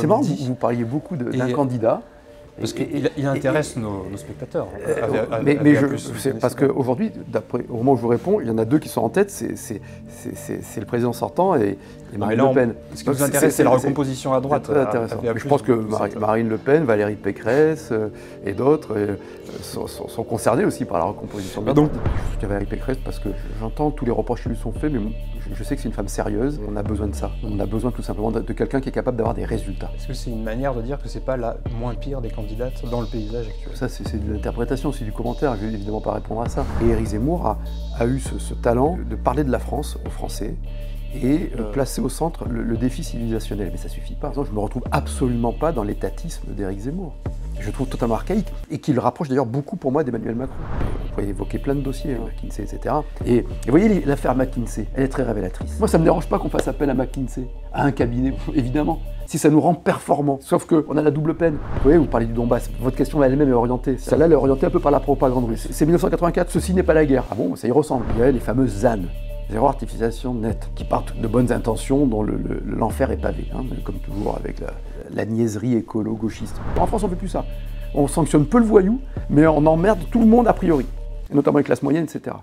C'est marrant, vous parliez beaucoup d'un candidat. Parce qu'il intéresse nos spectateurs. Parce qu'aujourd'hui, au moment où je vous réponds, il y en a deux qui sont en tête, c'est le président sortant et Marine Le Pen. Ce qui nous intéresse, c'est la recomposition à droite. Je pense que Marine Le Pen, Valérie Pécresse et d'autres sont concernés aussi par la recomposition à droite. Je soutiens Valérie Pécresse parce que j'entends tous les reproches qui lui sont faits, mais je sais que c'est une femme sérieuse. On a besoin de ça. On a besoin tout simplement de quelqu'un qui est capable d'avoir des résultats. Est-ce que c'est une manière de dire que c'est pas la moins pire des candidats dans le paysage actuel? Ça, c'est de l'interprétation, c'est du commentaire, je ne vais évidemment pas répondre à ça. Et Éric Zemmour a eu ce talent de parler de la France aux Français et de placer au centre le défi civilisationnel. Mais ça ne suffit pas. Par exemple, je ne me retrouve absolument pas dans l'étatisme d'Éric Zemmour. Je le trouve totalement archaïque et qui le rapproche d'ailleurs beaucoup pour moi d'Emmanuel Macron. On pourrait évoquer plein de dossiers, hein, McKinsey, etc. Et vous voyez, l'affaire McKinsey, elle est très révélatrice. Moi, ça ne me dérange pas qu'on fasse appel à McKinsey, à un cabinet, évidemment, si ça nous rend performants. Sauf qu'on a la double peine. Vous voyez, vous parlez du Donbass, votre question elle-même est orientée. Celle-là, elle est orientée un peu par la propagande russe. C'est 1984, ceci n'est pas la guerre. Ah bon, ça y ressemble. Il y a les fameux ZAN. Zéro artificialisation nette, qui partent de bonnes intentions dont l'enfer est pavé, hein, comme toujours avec la niaiserie écolo-gauchiste. En France, on ne fait plus ça. On sanctionne peu le voyou, mais on emmerde tout le monde a priori, et notamment les classes moyennes, etc.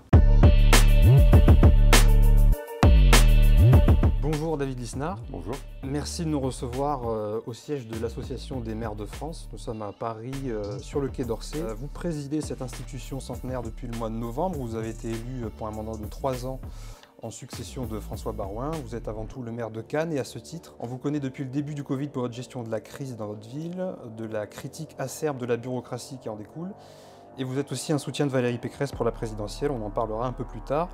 Bonjour David Lisnard. Bonjour. Merci de nous recevoir au siège de l'Association des maires de France. Nous sommes à Paris, sur le Quai d'Orsay. Vous présidez cette institution centenaire depuis le mois de novembre. Vous avez été élu pour un mandat de 3 ans en succession de François Barouin. Vous êtes avant tout le maire de Cannes et à ce titre, on vous connaît depuis le début du Covid pour votre gestion de la crise dans votre ville, de la critique acerbe de la bureaucratie qui en découle. Et vous êtes aussi un soutien de Valérie Pécresse pour la présidentielle, on en parlera un peu plus tard.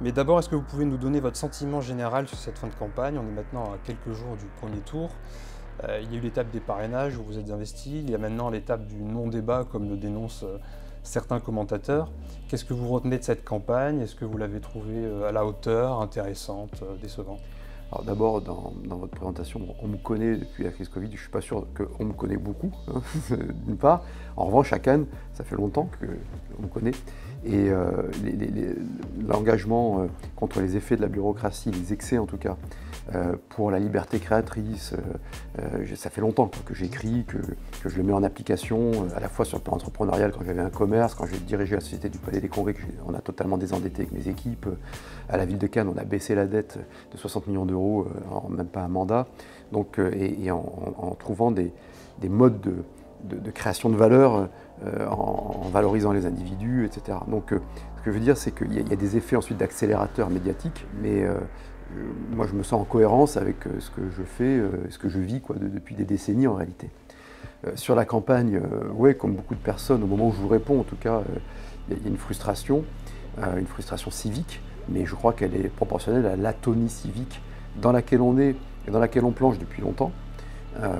Mais d'abord, est-ce que vous pouvez nous donner votre sentiment général sur cette fin de campagne? On est maintenant à quelques jours du premier tour. Il y a eu l'étape des parrainages où vous êtes investi, il y a maintenant l'étape du non-débat comme le dénoncent certains commentateurs. Qu'est-ce que vous retenez de cette campagne? Est-ce que vous l'avez trouvée à la hauteur, intéressante, décevante? Alors d'abord, dans votre présentation, on me connaît depuis la crise Covid, je ne suis pas sûr qu'on me connaît beaucoup, hein, d'une part. En revanche, à Cannes, ça fait longtemps qu'on me connaît. Et l'engagement contre les effets de la bureaucratie, les excès en tout cas, pour la liberté créatrice, ça fait longtemps que j'écris, que je le mets en application, à la fois sur le plan entrepreneurial, quand j'avais un commerce, quand j'ai dirigé la société du Palais des Congrès, on a totalement désendetté avec mes équipes. À la ville de Cannes, on a baissé la dette de 60 millions d'euros en même pas un mandat. Donc, en trouvant des modes de création de valeur, en valorisant les individus, etc. Donc ce que je veux dire, c'est qu'il y a des effets ensuite d'accélérateurs médiatiques, mais moi je me sens en cohérence avec ce que je fais, ce que je vis quoi, depuis des décennies en réalité. Sur la campagne, ouais, comme beaucoup de personnes, au moment où je vous réponds en tout cas, il y a une frustration civique, mais je crois qu'elle est proportionnelle à l'atonie civique dans laquelle on est et dans laquelle on planche depuis longtemps,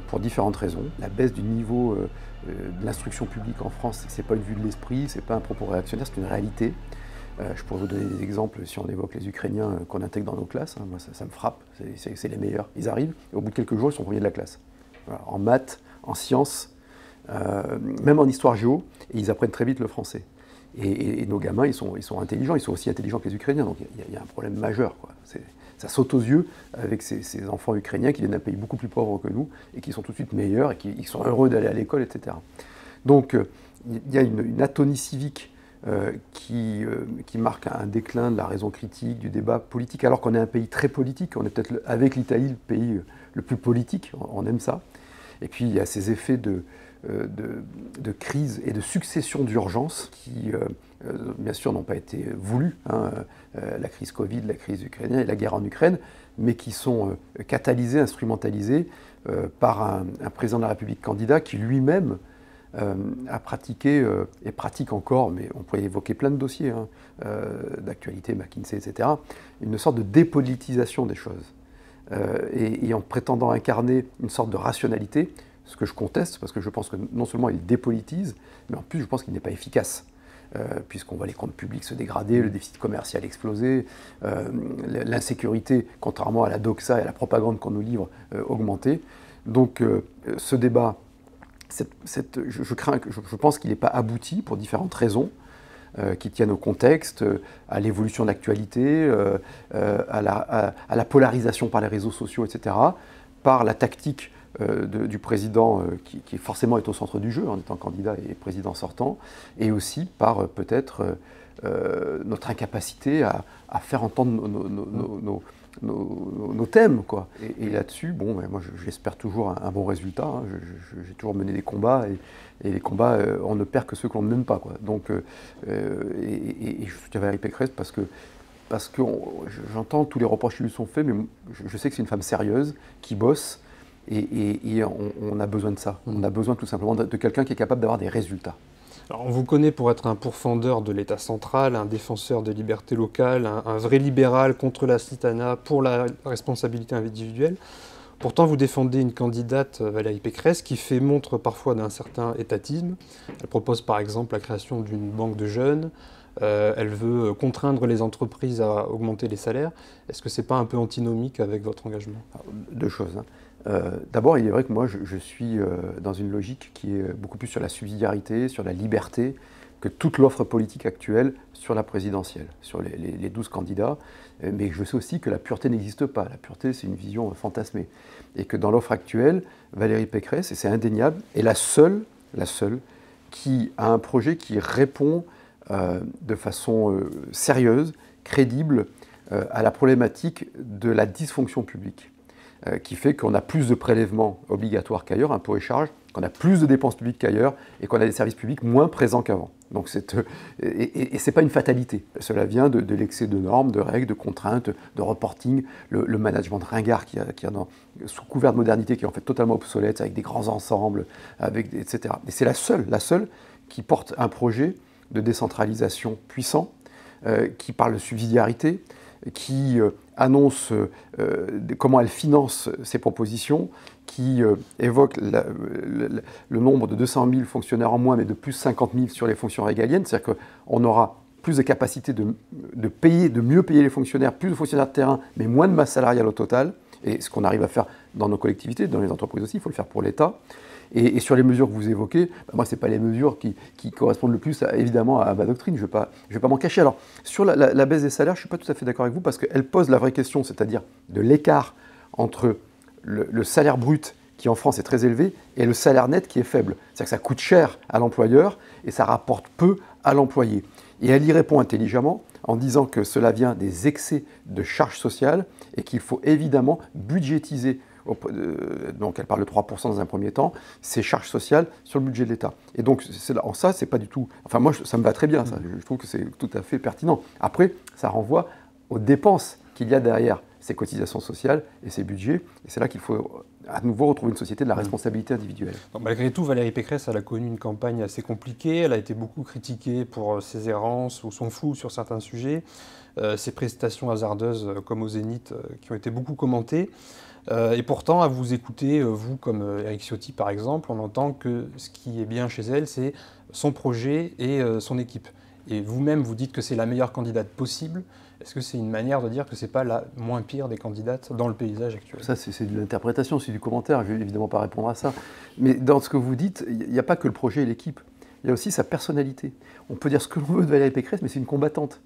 pour différentes raisons. La baisse du niveau de l'instruction publique en France, ce n'est pas une vue de l'esprit, ce n'est pas un propos réactionnaire, c'est une réalité. Je pourrais vous donner des exemples si on évoque les Ukrainiens qu'on intègre dans nos classes. Hein, moi, ça me frappe, c'est les meilleurs. Ils arrivent et au bout de quelques jours, ils sont premiers de la classe. Voilà, en maths, en sciences, même en histoire géo, et ils apprennent très vite le français. Et nos gamins, ils sont intelligents, ils sont aussi intelligents que les Ukrainiens, donc il y a un problème majeur, quoi. Ça saute aux yeux avec ces enfants ukrainiens qui viennent d'un pays beaucoup plus pauvre que nous et qui sont tout de suite meilleurs et qui sont heureux d'aller à l'école, etc. Donc il y a une atonie civique qui marque un déclin de la raison critique, du débat politique, alors qu'on est un pays très politique, on est peut-être avec l'Italie le pays le plus politique, on aime ça. Et puis il y a ces effets de crise et de succession d'urgences qui, bien sûr, n'ont pas été voulues, hein, la crise Covid, la crise ukrainienne et la guerre en Ukraine, mais qui sont catalysées, instrumentalisées par un président de la République candidat qui lui-même a pratiqué et pratique encore, mais on pourrait évoquer plein de dossiers, hein, d'actualité, McKinsey, etc., une sorte de dépolitisation des choses. Et en prétendant incarner une sorte de rationalité, ce que je conteste, parce que je pense que non seulement il dépolitise, mais en plus je pense qu'il n'est pas efficace, puisqu'on voit les comptes publics se dégrader, le déficit commercial exploser, l'insécurité, contrairement à la doxa et à la propagande qu'on nous livre, augmenter. Donc ce débat, je pense qu'il n'est pas abouti pour différentes raisons, qui tiennent au contexte, à l'évolution de l'actualité, à la polarisation par les réseaux sociaux, etc., par la tactique du président qui forcément est au centre du jeu en étant candidat et président sortant, et aussi par peut-être notre incapacité à faire entendre nos thèmes, quoi. Et là-dessus, bon, ben, moi j'espère toujours un bon résultat, hein. J'ai toujours mené des combats, et les combats, on ne perd que ceux qu'on ne mène pas, quoi. Donc, et je soutiens Valérie Pécresse parce que j'entends tous les reproches qui lui sont faits, mais je sais que c'est une femme sérieuse, qui bosse, et on a besoin de ça. On a besoin tout simplement de quelqu'un qui est capable d'avoir des résultats. Alors, on vous connaît pour être un pourfendeur de l'État central, un défenseur des libertés locales, un vrai libéral contre la citana, pour la responsabilité individuelle. Pourtant, vous défendez une candidate, Valérie Pécresse, qui fait montre parfois d'un certain étatisme. Elle propose par exemple la création d'une banque de jeunes. Elle veut contraindre les entreprises à augmenter les salaires. Est-ce que ce n'est pas un peu antinomique avec votre engagement? Deux choses, hein. D'abord, il est vrai que moi, je suis dans une logique qui est beaucoup plus sur la subsidiarité, sur la liberté, que toute l'offre politique actuelle sur la présidentielle, sur les 12 candidats. Mais je sais aussi que la pureté n'existe pas. La pureté, c'est une vision fantasmée. Et que dans l'offre actuelle, Valérie Pécresse, et c'est indéniable, est la seule qui a un projet qui répond de façon sérieuse, crédible, à la problématique de la dysfonction publique. Qui fait qu'on a plus de prélèvements obligatoires qu'ailleurs, impôts et charges, qu'on a plus de dépenses publiques qu'ailleurs, et qu'on a des services publics moins présents qu'avant. Donc et ce n'est pas une fatalité. Cela vient de l'excès de normes, de règles, de contraintes, de reporting, le management de ringard qui a sous couvert de modernité, qui est en fait totalement obsolète, avec des grands ensembles, etc. Mais c'est la seule qui porte un projet de décentralisation puissant, qui parle de subsidiarité, qui annonce comment elle finance ses propositions, qui évoque le nombre de 200 000 fonctionnaires en moins, mais de plus 50 000 sur les fonctions régaliennes. C'est-à-dire qu'on aura plus de capacité de mieux payer les fonctionnaires, plus de fonctionnaires de terrain, mais moins de masse salariale au total. Et ce qu'on arrive à faire dans nos collectivités, dans les entreprises aussi, il faut le faire pour l'État. Et sur les mesures que vous évoquez, ben moi, ce n'est pas les mesures qui correspondent le plus, évidemment, à ma doctrine. Je ne vais pas m'en cacher. Alors, sur la baisse des salaires, je ne suis pas tout à fait d'accord avec vous, parce qu'elle pose la vraie question, c'est-à-dire de l'écart entre le salaire brut, qui en France est très élevé, et le salaire net, qui est faible. C'est-à-dire que ça coûte cher à l'employeur et ça rapporte peu à l'employé. Et elle y répond intelligemment en disant que cela vient des excès de charges sociales et qu'il faut évidemment budgétiser. Donc elle parle de 3% dans un premier temps, ces charges sociales sur le budget de l'État. Et donc en ça, c'est pas du tout... Enfin moi, ça me va très bien, ça. Je trouve que c'est tout à fait pertinent. Après, ça renvoie aux dépenses qu'il y a derrière ces cotisations sociales et ces budgets. Et c'est là qu'il faut à nouveau retrouver une société de la responsabilité individuelle. Donc, malgré tout, Valérie Pécresse, elle a connu une campagne assez compliquée. Elle a été beaucoup critiquée pour ses errances ou son flou sur certains sujets. Ses prestations hasardeuses, comme au Zénith, qui ont été beaucoup commentées. Et pourtant, à vous écouter, vous comme Eric Ciotti par exemple, on entend que ce qui est bien chez elle, c'est son projet et son équipe. Et vous-même, vous dites que c'est la meilleure candidate possible. Est-ce que c'est une manière de dire que ce n'est pas la moins pire des candidates dans le paysage actuel? Ça, c'est de l'interprétation, c'est du commentaire. Je ne vais évidemment pas répondre à ça. Mais dans ce que vous dites, il n'y a pas que le projet et l'équipe. Il y a aussi sa personnalité. On peut dire ce que l'on veut de Valérie Pécresse, mais c'est une combattante.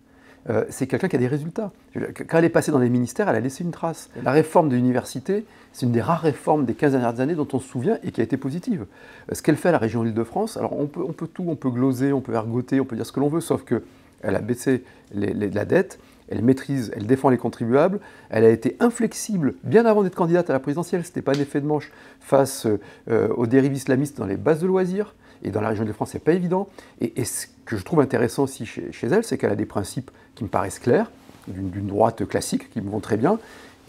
C'est quelqu'un qui a des résultats. Quand elle est passée dans les ministères, elle a laissé une trace. La réforme de l'université, c'est une des rares réformes des 15 dernières années dont on se souvient et qui a été positive. Ce qu'elle fait à la région Île-de-France, alors on peut tout, on peut gloser, on peut ergoter, on peut dire ce que l'on veut, sauf qu'elle a baissé la dette, elle maîtrise, elle défend les contribuables, elle a été inflexible, bien avant d'être candidate à la présidentielle, ce n'était pas un effet de manche, face aux dérives islamistes dans les bases de loisirs, et dans la région de France, ce n'est pas évident. Et ce que je trouve intéressant aussi chez elle, c'est qu'elle a des principes qui me paraissent clairs, d'une droite classique, qui me vont très bien,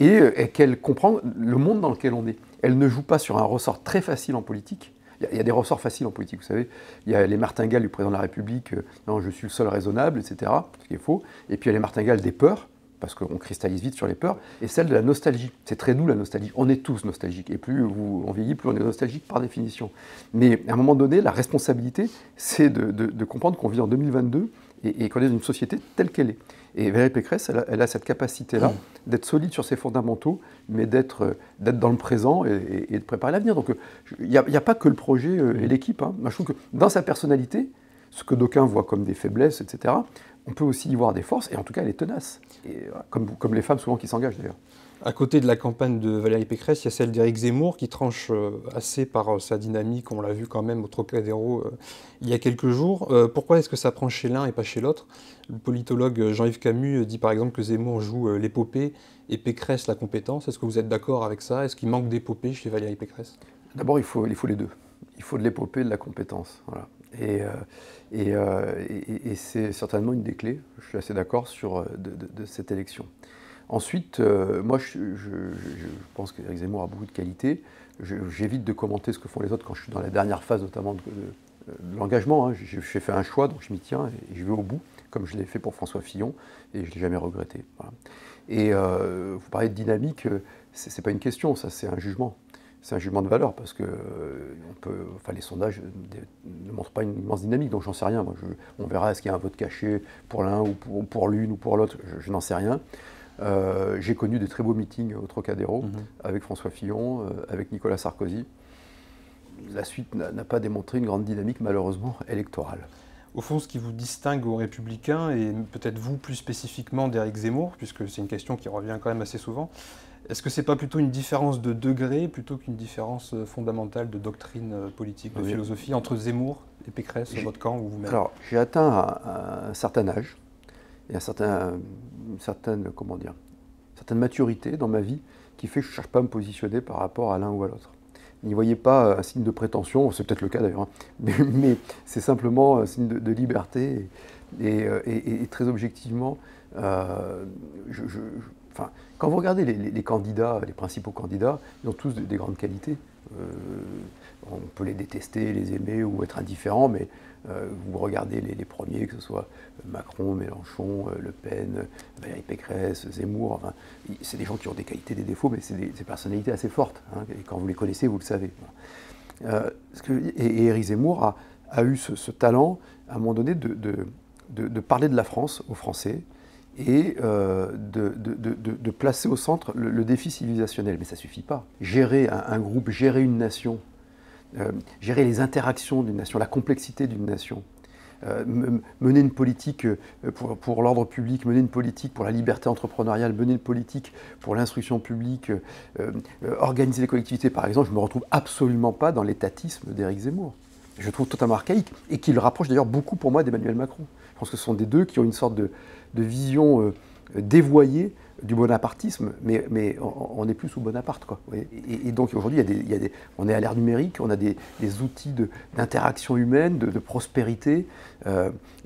et qu'elle comprend le monde dans lequel on est. Elle ne joue pas sur un ressort très facile en politique. Il y a des ressorts faciles en politique, vous savez. Il y a les martingales du président de la République, non, je suis le seul raisonnable, etc., ce qui est faux. Et puis il y a les martingales des peurs, parce qu'on cristallise vite sur les peurs, et celle de la nostalgie. C'est très nous, la nostalgie. On est tous nostalgiques. Et plus on vieillit, plus on est nostalgique par définition. Mais à un moment donné, la responsabilité, c'est de comprendre qu'on vit en 2022 et qu'on est dans une société telle qu'elle est. Et Valérie Pécresse, elle a cette capacité-là d'être solide sur ses fondamentaux, mais d'être dans le présent et de préparer l'avenir. Donc il n'y a pas que le projet et l'équipe, hein. Je trouve que dans sa personnalité, ce que d'aucuns voient comme des faiblesses, etc., on peut aussi y voir des forces, et en tout cas, elle est tenace, et, comme les femmes souvent qui s'engagent d'ailleurs. À côté de la campagne de Valérie Pécresse, il y a celle d'Éric Zemmour qui tranche assez par sa dynamique. On l'a vu quand même au Trocadéro il y a quelques jours. Pourquoi est-ce que ça prend chez l'un et pas chez l'autre? Le politologue Jean-Yves Camus dit par exemple que Zemmour joue l'épopée et Pécresse la compétence. Est-ce que vous êtes d'accord avec ça? Est-ce qu'il manque d'épopée chez Valérie Pécresse? D'abord, il faut les deux. Il faut de l'épopée et de la compétence. Voilà. Et c'est certainement une des clés, je suis assez d'accord, de cette élection. Ensuite, moi je pense qu'Éric Zemmour a beaucoup de qualités. J'évite de commenter ce que font les autres quand je suis dans la dernière phase notamment de l'engagement. Hein. J'ai fait un choix, donc je m'y tiens et je vais au bout, comme je l'ai fait pour François Fillon, et je ne l'ai jamais regretté. Voilà. Et vous parlez de dynamique, ce n'est pas une question, ça c'est un jugement. C'est un jugement de valeur parce que les sondages ne montrent pas une immense dynamique, donc j'en sais rien. Moi, on verra est-ce qu'il y a un vote caché pour l'un ou pour l'une ou pour l'autre, je n'en sais rien. J'ai connu des très beaux meetings au Trocadéro avec François Fillon, avec Nicolas Sarkozy. La suite n'a pas démontré une grande dynamique, malheureusement, électorale. Au fond, ce qui vous distingue aux Républicains, et peut-être vous plus spécifiquement d'Éric Zemmour, puisque c'est une question qui revient quand même assez souvent, est-ce que ce n'est pas plutôt une différence de degré plutôt qu'une différence fondamentale de doctrine politique, de philosophie, entre Zemmour et Pécresse, votre camp ou vous-même? Alors, j'ai atteint un certain âge et une certaine maturité dans ma vie qui fait que je ne cherche pas à me positionner par rapport à l'un ou à l'autre. N'y voyez pas un signe de prétention, c'est peut-être le cas d'ailleurs, hein, mais c'est simplement un signe de liberté et très objectivement, quand vous regardez les candidats, les principaux candidats, ils ont tous des grandes qualités. On peut les détester, les aimer ou être indifférent, mais vous regardez les premiers, que ce soit Macron, Mélenchon, Le Pen, Valérie Pécresse, Zemmour, enfin, c'est des gens qui ont des qualités, des défauts, mais c'est des personnalités assez fortes. Hein, et quand vous les connaissez, vous le savez. Et Éric Zemmour a eu ce talent, à un moment donné, de parler de la France aux Français, et de placer au centre le défi civilisationnel. Mais ça ne suffit pas. Gérer un groupe, gérer une nation, gérer les interactions d'une nation, la complexité d'une nation, mener une politique pour l'ordre public, mener une politique pour la liberté entrepreneuriale, mener une politique pour l'instruction publique, organiser les collectivités, par exemple, je ne me retrouve absolument pas dans l'étatisme d'Éric Zemmour. Je le trouve totalement archaïque, et qui le rapproche d'ailleurs beaucoup pour moi d'Emmanuel Macron. Je pense que ce sont des deux qui ont une sorte de vision dévoyée du bonapartisme, mais on n'est plus sous Bonaparte, quoi. Et donc aujourd'hui, on est à l'ère numérique, on a des outils d'interaction humaine, de prospérité,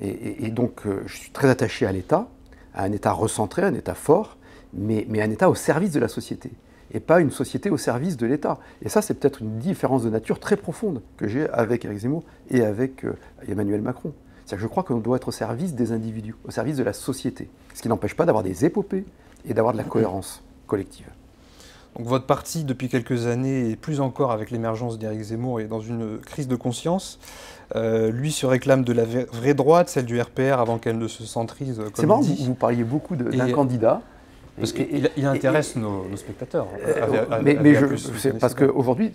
et donc je suis très attaché à l'État, à un État recentré, un État fort, mais un État au service de la société, et pas une société au service de l'État. Et ça, c'est peut-être une différence de nature très profonde que j'ai avec Éric Zemmour et avec Emmanuel Macron. C'est-à-dire que je crois qu'on doit être au service des individus, au service de la société, ce qui n'empêche pas d'avoir des épopées et d'avoir de la cohérence collective. Donc votre parti, depuis quelques années, et plus encore avec l'émergence d'Éric Zemmour, est dans une crise de conscience. Lui se réclame de la vraie droite, celle du RPR, avant qu'elle ne se centrise. C'est marrant, vous parliez beaucoup d'un candidat. Parce qu'il intéresse nos spectateurs. Mais parce qu'aujourd'hui,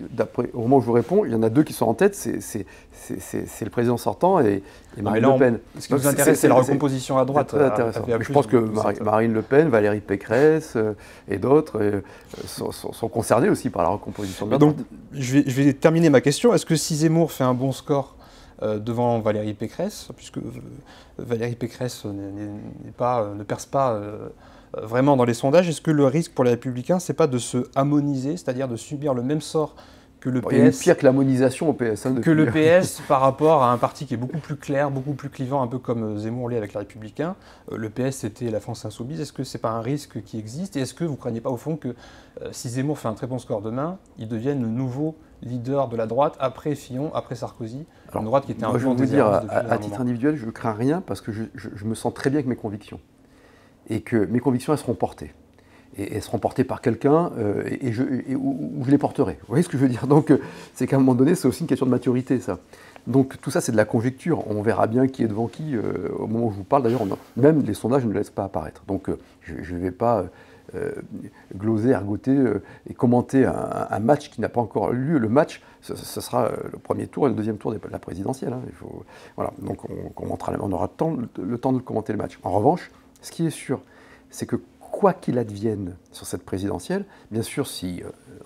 au moment où je vous réponds, il y en a deux qui sont en tête, c'est le président sortant et Marine Le Pen. Ce qui nous intéresse, c'est la recomposition à droite. Très intéressant. Je pense que Marine Le Pen, Valérie Pécresse et d'autres sont concernés aussi par la recomposition de droite. Donc, je vais terminer ma question. Est-ce que si Zemmour fait un bon score devant Valérie Pécresse, puisque Valérie Pécresse ne perce pas vraiment dans les sondages, est-ce que le risque pour les Républicains, c'est pas de se harmoniser, c'est-à-dire de subir le même sort que le PS? Il y a pire que l'harmonisation au PS. Hein, que le PS par rapport à un parti qui est beaucoup plus clair, beaucoup plus clivant, un peu comme Zemmour l'est avec les Républicains. Le PS, c'était la France Insoumise. Est-ce que c'est pas un risque qui existe? Et est-ce que vous craignez pas au fond que si Zemmour fait un très bon score demain, il devienne le nouveau leader de la droite après Fillon, après Sarkozy? Alors, une droite qui était un peu en désert. À titre individuel, je ne crains rien parce que je me sens très bien avec mes convictions. Et que mes convictions, elles seront portées. Et elles seront portées par quelqu'un où je les porterai. Vous voyez ce que je veux dire? Donc, c'est qu'à un moment donné, c'est aussi une question de maturité, ça. Donc, tout ça, c'est de la conjecture. On verra bien qui est devant qui au moment où je vous parle. D'ailleurs, même les sondages ne laissent pas apparaître. Donc, je ne vais pas gloser, argoter et commenter un match qui n'a pas encore lieu. Le match, ce sera le premier tour et le deuxième tour de la présidentielle. Hein. Voilà. Donc, on aura le temps de commenter le match. En revanche, ce qui est sûr, c'est que quoi qu'il advienne sur cette présidentielle, bien sûr, si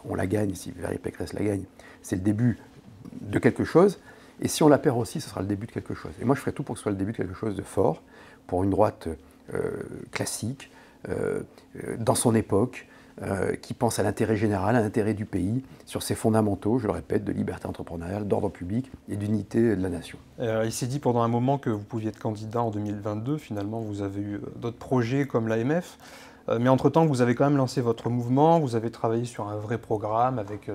on la gagne, si Valérie Pécresse la gagne, c'est le début de quelque chose. Et si on la perd aussi, ce sera le début de quelque chose. Et moi, je ferai tout pour que ce soit le début de quelque chose de fort, pour une droite classique, dans son époque, qui pense à l'intérêt général, à l'intérêt du pays, sur ses fondamentaux, je le répète, de liberté entrepreneuriale, d'ordre public et d'unité de la nation. Il s'est dit pendant un moment que vous pouviez être candidat en 2022. Finalement, vous avez eu d'autres projets comme l'AMF. Mais entre-temps, vous avez quand même lancé votre mouvement, vous avez travaillé sur un vrai programme avec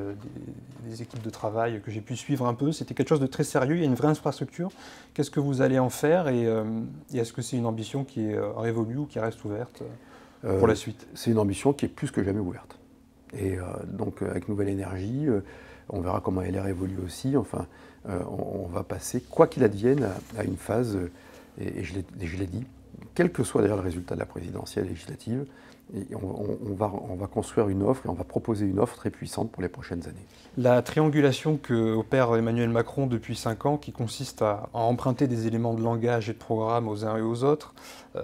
des équipes de travail que j'ai pu suivre un peu. C'était quelque chose de très sérieux, il y a une vraie infrastructure. Qu'est-ce que vous allez en faire et est-ce que c'est une ambition qui est révolue ou qui reste ouverte pour la suite? C'est une ambition qui est plus que jamais ouverte. Et donc avec Nouvelle Énergie, on verra comment LR évolue aussi. Enfin, on va passer, quoi qu'il advienne, à une phase, et je l'ai dit, quel que soit d'ailleurs le résultat de la présidentielle législative, et on va construire une offre et on va proposer une offre très puissante pour les prochaines années. La triangulation que opère Emmanuel Macron depuis 5 ans, qui consiste à emprunter des éléments de langage et de programme aux uns et aux autres,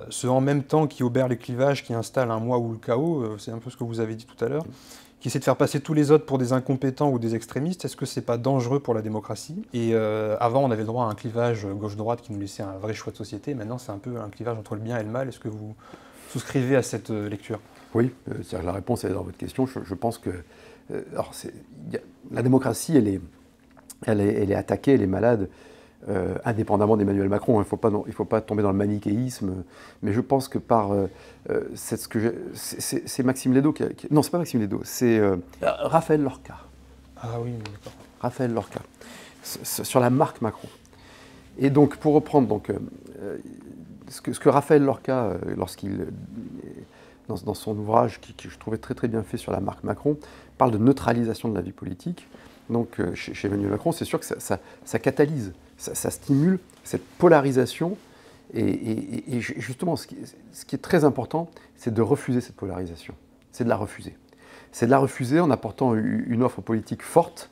ce en même temps qui obère les clivages, qui installe un moi ou le chaos, c'est un peu ce que vous avez dit tout à l'heure, qui essaie de faire passer tous les autres pour des incompétents ou des extrémistes, est-ce que c'est pas dangereux pour la démocratie? Et avant, on avait le droit à un clivage gauche-droite qui nous laissait un vrai choix de société. Maintenant, c'est un peu un clivage entre le bien et le mal. Est-ce que vous souscrivez à cette lecture? Oui, la réponse est dans votre question. Je pense que la démocratie, elle est attaquée, elle est malade, indépendamment d'Emmanuel Macron. Il ne faut pas tomber dans le manichéisme. Mais je pense que par... c'est Maxime Ledo qui a... Non, c'est pas Maxime Ledo, c'est Raphaël Lorca. Ah oui, d'accord. Raphaël Lorca, sur la marque Macron. Et donc, pour reprendre... Donc, ce que Raphaël Lorca, dans son ouvrage, qui je trouvais très bien fait sur la marque Macron, parle de neutralisation de la vie politique. Donc chez Emmanuel Macron, c'est sûr que ça catalyse, ça stimule cette polarisation. Et justement, ce qui est très important, c'est de refuser cette polarisation. C'est de la refuser. C'est de la refuser en apportant une offre politique forte,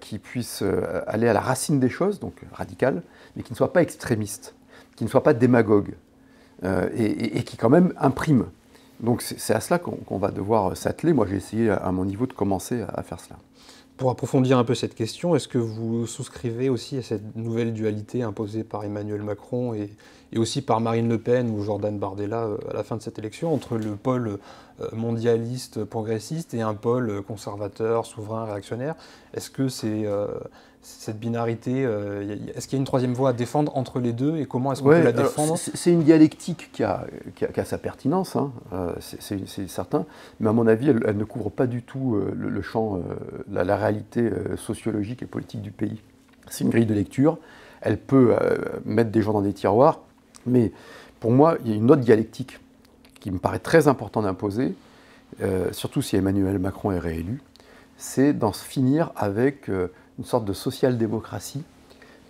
qui puisse aller à la racine des choses, donc radicale, mais qui ne soit pas extrémiste, qui ne soit pas démagogue, et qui quand même imprime. Donc c'est à cela qu'on va devoir s'atteler. Moi, j'ai essayé à mon niveau de commencer à faire cela. Pour approfondir un peu cette question, est-ce que vous souscrivez aussi à cette nouvelle dualité imposée par Emmanuel Macron et aussi par Marine Le Pen ou Jordan Bardella à la fin de cette élection, entre le pôle mondialiste progressiste et un pôle conservateur, souverain, réactionnaire? Est-ce que c'est cette binarité, est-ce qu'il y a une troisième voie à défendre entre les deux et comment est-ce qu'on peut la défendre? C'est une dialectique qui a sa pertinence, hein, c'est certain, mais à mon avis, elle ne couvre pas du tout le champ, la réalité sociologique et politique du pays. C'est une grille de lecture, elle peut mettre des gens dans des tiroirs, mais pour moi, il y a une autre dialectique qui me paraît très importante d'imposer, surtout si Emmanuel Macron est réélu, c'est d'en finir avec... une sorte de social-démocratie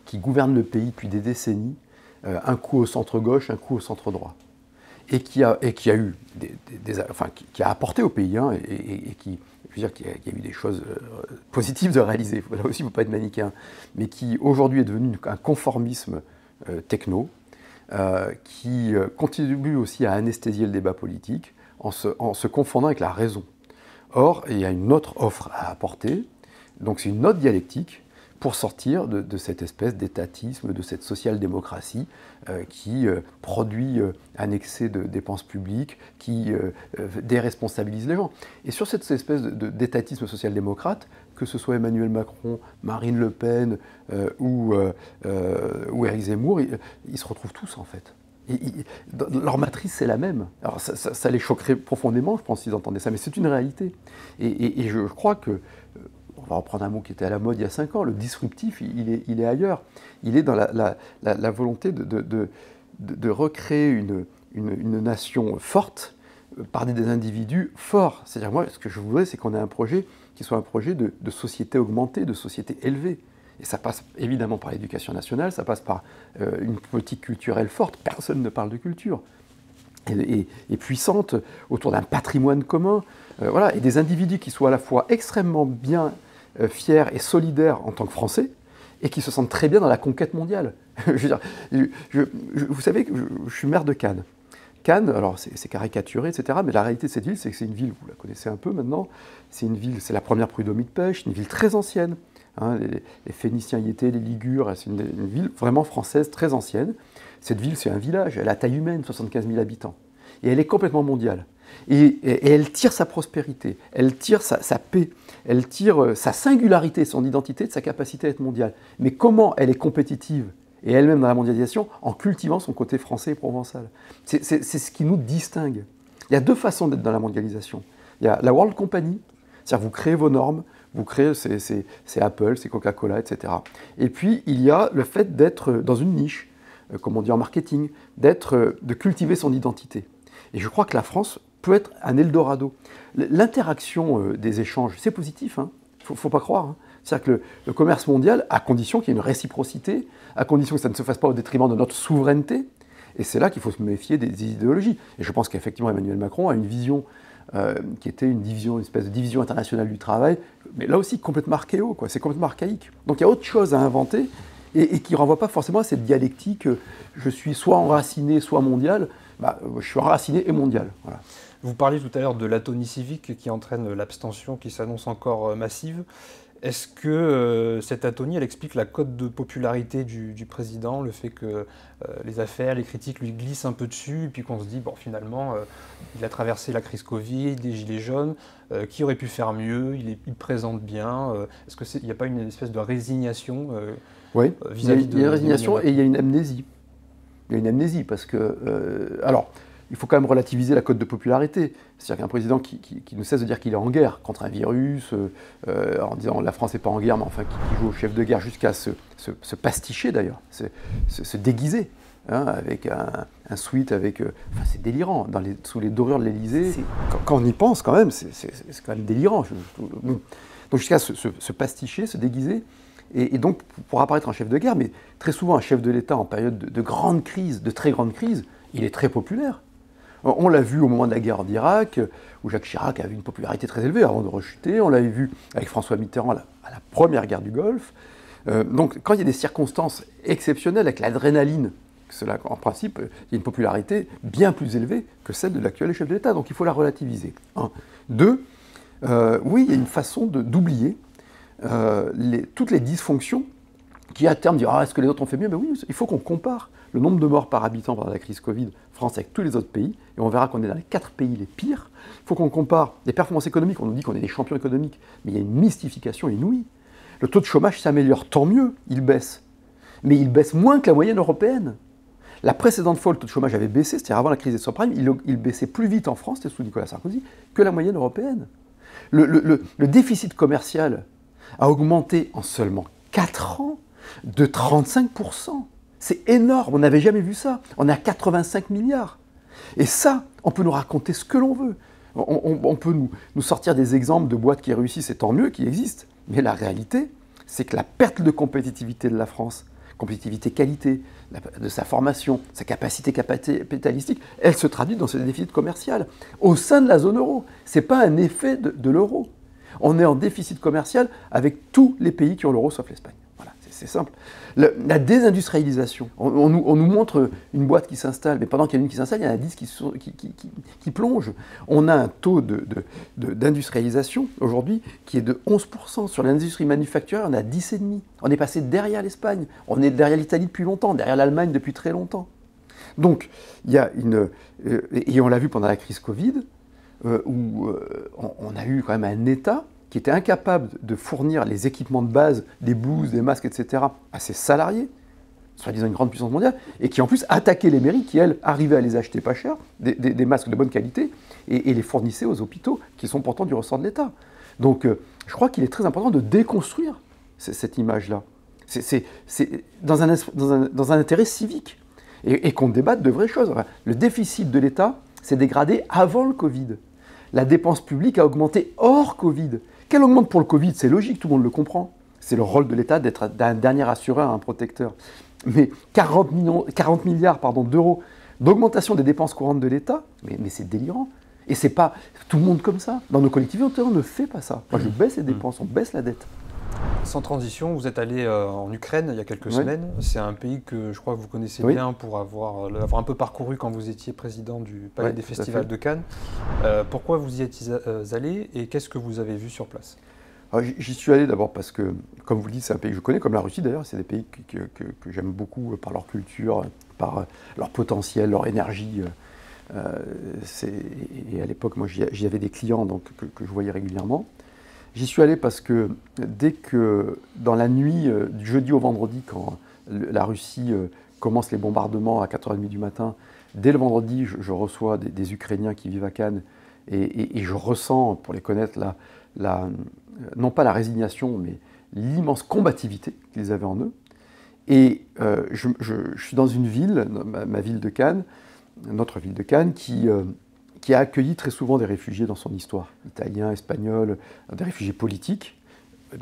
qui gouverne le pays depuis des décennies, un coup au centre-gauche, un coup au centre-droit, et qui a eu qui a apporté au pays, hein, et qui, je veux dire, qui a eu des choses positives de réaliser. Là aussi, il ne faut pas être manichéen, mais qui aujourd'hui est devenu un conformisme techno, qui contribue aussi à anesthésier le débat politique en se confondant avec la raison. Or, il y a une autre offre à apporter. Donc c'est une autre dialectique pour sortir de cette espèce d'étatisme, de cette social-démocratie qui produit un excès de dépenses publiques, qui déresponsabilise les gens. Et sur cette espèce d'étatisme social-démocrate, que ce soit Emmanuel Macron, Marine Le Pen ou Éric Zemmour, ils se retrouvent tous en fait. Leur matrice, c'est la même. Alors ça les choquerait profondément, je pense, s'ils entendaient ça, mais c'est une réalité. Et je crois que... on va reprendre un mot qui était à la mode il y a 5 ans, le disruptif, il est ailleurs. Il est dans la volonté de recréer une nation forte par des individus forts. C'est-à-dire, moi, ce que je voudrais, c'est qu'on ait un projet qui soit un projet de société augmentée, de société élevée. Et ça passe évidemment par l'éducation nationale, ça passe par une politique culturelle forte. Personne ne parle de culture. Et puissante, autour d'un patrimoine commun, voilà, et des individus qui soient à la fois extrêmement bien fiers et solidaires en tant que Français, et qui se sentent très bien dans la conquête mondiale. Je veux dire, vous savez, je suis maire de Cannes. Cannes, alors c'est caricaturé, etc., mais la réalité de cette ville, c'est que c'est une ville, vous la connaissez un peu maintenant, c'est une ville, c'est la première prud'homie de pêche, une ville très ancienne. Hein, les Phéniciens y étaient, les Ligures, c'est une ville vraiment française très ancienne. Cette ville, c'est un village, elle a taille humaine, 75 000 habitants, et elle est complètement mondiale. Et elle tire sa prospérité, elle tire sa paix, elle tire sa singularité, son identité, de sa capacité à être mondiale. Mais comment elle est compétitive, et elle-même dans la mondialisation, en cultivant son côté français et provençal. C'est ce qui nous distingue. Il y a deux façons d'être dans la mondialisation. Il y a la World Company, c'est-à-dire vous créez vos normes, vous créez, c'est Apple, c'est Coca-Cola, etc. Et puis il y a le fait d'être dans une niche, comme on dit en marketing, de cultiver son identité. Et je crois que la France peut être un Eldorado. L'interaction des échanges, c'est positif, hein. Faut pas croire, hein. C'est-à-dire que le commerce mondial, à condition qu'il y ait une réciprocité, à condition que ça ne se fasse pas au détriment de notre souveraineté, et c'est là qu'il faut se méfier des idéologies. Et je pense qu'effectivement Emmanuel Macron a une vision qui était une division, une espèce de division internationale du travail, mais là aussi complètement archéo, quoi. C'est complètement archaïque. Donc il y a autre chose à inventer, et qui ne renvoie pas forcément à cette dialectique « je suis soit enraciné, soit mondial ». Bah, je suis enraciné et mondial. Voilà. Vous parliez tout à l'heure de l'atonie civique qui entraîne l'abstention qui s'annonce encore massive. Est-ce que cette atonie, elle explique la cote de popularité du président, le fait que les affaires, les critiques lui glissent un peu dessus, et puis qu'on se dit, bon, finalement, il a traversé la crise Covid, les gilets jaunes, qui aurait pu faire mieux, il présente bien. Est-ce qu'il n'y a pas une espèce de résignation oui, vis-à-vis de... Il y a une résignation et il y a une amnésie. Il y a une amnésie parce que... alors, il faut quand même relativiser la cote de popularité. C'est-à-dire qu'un président qui ne cesse de dire qu'il est en guerre contre un virus, en disant la France n'est pas en guerre, mais enfin qui joue au chef de guerre jusqu'à se pasticher d'ailleurs, se déguiser, hein, avec un sweat, avec... enfin, c'est délirant, sous les dorures de l'Élysée. Quand on y pense quand même, c'est quand même délirant. Donc jusqu'à se pasticher, se déguiser. Et donc, pour apparaître un chef de guerre, mais très souvent un chef de l'État en période de grande crise, de très grande crise, il est très populaire. On l'a vu au moment de la guerre d'Irak, où Jacques Chirac avait une popularité très élevée avant de rechuter. On l'avait vu avec François Mitterrand à la première guerre du Golfe. Donc, quand il y a des circonstances exceptionnelles, avec l'adrénaline, cela, en principe, il y a une popularité bien plus élevée que celle de l'actuel chef de l'État. Donc, il faut la relativiser. Un. Deux, oui, il y a une façon d'oublier toutes les dysfonctions qui, à terme, disent « Ah, est-ce que les autres ont fait mieux ?» Mais oui, il faut qu'on compare le nombre de morts par habitant pendant la crise Covid, France, avec tous les autres pays, et on verra qu'on est dans les 4 pays les pires. Il faut qu'on compare les performances économiques. On nous dit qu'on est des champions économiques, mais il y a une mystification inouïe. Le taux de chômage s'améliore, tant mieux, il baisse. Mais il baisse moins que la moyenne européenne. La précédente fois, le taux de chômage avait baissé, c'est-à-dire avant la crise des subprimes, il baissait plus vite en France, c'était sous Nicolas Sarkozy, que la moyenne européenne. Le déficit commercial a augmenté en seulement 4 ans de 35%. C'est énorme, on n'avait jamais vu ça. On est à 85 milliards. Et ça, on peut nous raconter ce que l'on veut. On peut nous sortir des exemples de boîtes qui réussissent, et tant mieux, qui existent. Mais la réalité, c'est que la perte de compétitivité de la France, compétitivité qualité, de sa formation, sa capacité capitalistique, elle se traduit dans ce déficit commercial au sein de la zone euro. Ce n'est pas un effet de l'euro. On est en déficit commercial avec tous les pays qui ont l'euro sauf l'Espagne. Voilà, c'est simple. La désindustrialisation, on nous montre une boîte qui s'installe, mais pendant qu'il y en a une qui s'installe, il y en a 10 qui plongent. On a un taux d'industrialisation aujourd'hui qui est de 11%. Sur l'industrie manufacturière, on a 10,5%. On est passé derrière l'Espagne, on est derrière l'Italie depuis longtemps, derrière l'Allemagne depuis très longtemps. Donc, il y a et on l'a vu pendant la crise Covid, où on a eu quand même un État qui était incapable de fournir les équipements de base, des blouses, des masques, etc., à ses salariés, soi-disant une grande puissance mondiale, et qui en plus attaquait les mairies qui, elles, arrivaient à les acheter pas cher, des masques de bonne qualité, et les fournissaient aux hôpitaux qui sont pourtant du ressort de l'État. Donc je crois qu'il est très important de déconstruire cette image-là. C'est dans un intérêt civique, et qu'on débatte de vraies choses. Enfin, le déficit de l'État s'est dégradé avant le Covid. La dépense publique a augmenté hors Covid. Qu'elle augmente pour le Covid, c'est logique, tout le monde le comprend. C'est le rôle de l'État d'être un dernier assureur, un protecteur. Mais 40 milliards d'euros d'augmentation des dépenses courantes de l'État, mais c'est délirant. Et c'est pas tout le monde comme ça. Dans nos collectivités, on ne fait pas ça. Moi, je baisse les dépenses, on baisse la dette. Sans transition, vous êtes allé en Ukraine il y a quelques semaines. C'est un pays que je crois que vous connaissez bien pour avoir un peu parcouru quand vous étiez président du Palais des Festivals de Cannes. Pourquoi vous y êtes allé et qu'est-ce que vous avez vu sur place? J'y suis allé d'abord parce que, comme vous le dites, c'est un pays que je connais, comme la Russie d'ailleurs. C'est des pays que j'aime beaucoup par leur culture, par leur potentiel, leur énergie. Et à l'époque, moi, j'y avais des clients donc, que je voyais régulièrement. J'y suis allé parce que dès que, dans la nuit du jeudi au vendredi, quand la Russie commence les bombardements à 4h30 du matin, dès le vendredi, je reçois des Ukrainiens qui vivent à Cannes et je ressens, pour les connaître, non pas la résignation, mais l'immense combativité qu'ils avaient en eux. Et je suis dans une ville, ma ville de Cannes, notre ville de Cannes, qui a accueilli très souvent des réfugiés dans son histoire, italiens, espagnols, des réfugiés politiques,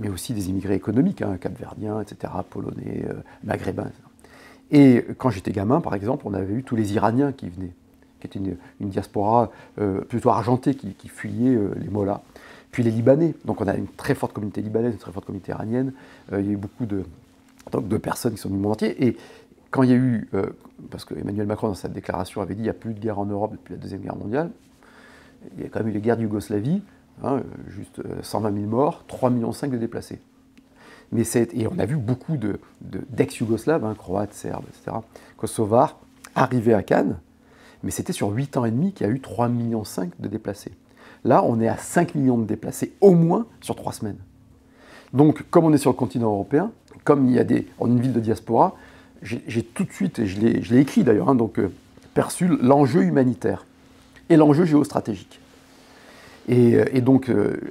mais aussi des immigrés économiques, hein, capverdiens, etc., polonais, maghrébins, etc. Et quand j'étais gamin, par exemple, on avait eu tous les Iraniens qui venaient, qui étaient une diaspora plutôt argentée, qui fuyait les mollahs. Puis les Libanais, donc on a une très forte communauté libanaise, une très forte communauté iranienne, il y a eu beaucoup de personnes qui sont du monde entier, et quand il y a eu, parce que Emmanuel Macron dans sa déclaration avait dit qu'il n'y a plus de guerre en Europe depuis la Deuxième Guerre mondiale, il y a quand même eu les guerres de Yougoslavie, hein, juste 120 000 morts, 3,5 millions de déplacés. Mais et on a vu beaucoup d'ex-Yougoslaves, hein, Croates, Serbes, etc., Kosovars, arriver à Cannes, mais c'était sur 8 ans et demi qu'il y a eu 3,5 millions de déplacés. Là, on est à 5 millions de déplacés, au moins sur 3 semaines. Donc, comme on est sur le continent européen, comme il y a une ville de diaspora, j'ai tout de suite, et je l'ai écrit d'ailleurs, hein, donc perçu l'enjeu humanitaire et l'enjeu géostratégique. Et donc,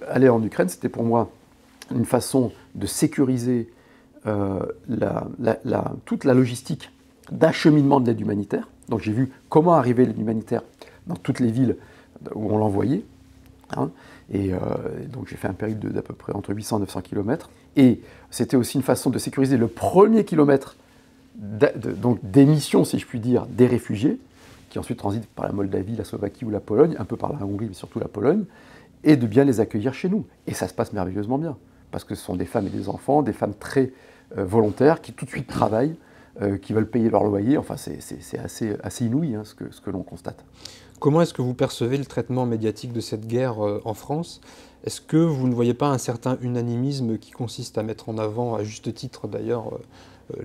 aller en Ukraine, c'était pour moi une façon de sécuriser toute la logistique d'acheminement de l'aide humanitaire. Donc j'ai vu comment arriver l'aide humanitaire dans toutes les villes où on l'envoyait. Hein, et donc j'ai fait un périple d'à peu près entre 800 et 900 km. Et c'était aussi une façon de sécuriser le premier kilomètre donc des missions, si je puis dire, des réfugiés, qui ensuite transitent par la Moldavie, la Slovaquie ou la Pologne, un peu par la Hongrie, mais surtout la Pologne, et de bien les accueillir chez nous. Et ça se passe merveilleusement bien, parce que ce sont des femmes et des enfants, des femmes très volontaires, qui tout de suite travaillent, qui veulent payer leur loyer. Enfin, c'est assez inouï hein, ce que l'on constate. Comment est-ce que vous percevez le traitement médiatique de cette guerre en France ? Est-ce que vous ne voyez pas un certain unanimisme qui consiste à mettre en avant, à juste titre d'ailleurs,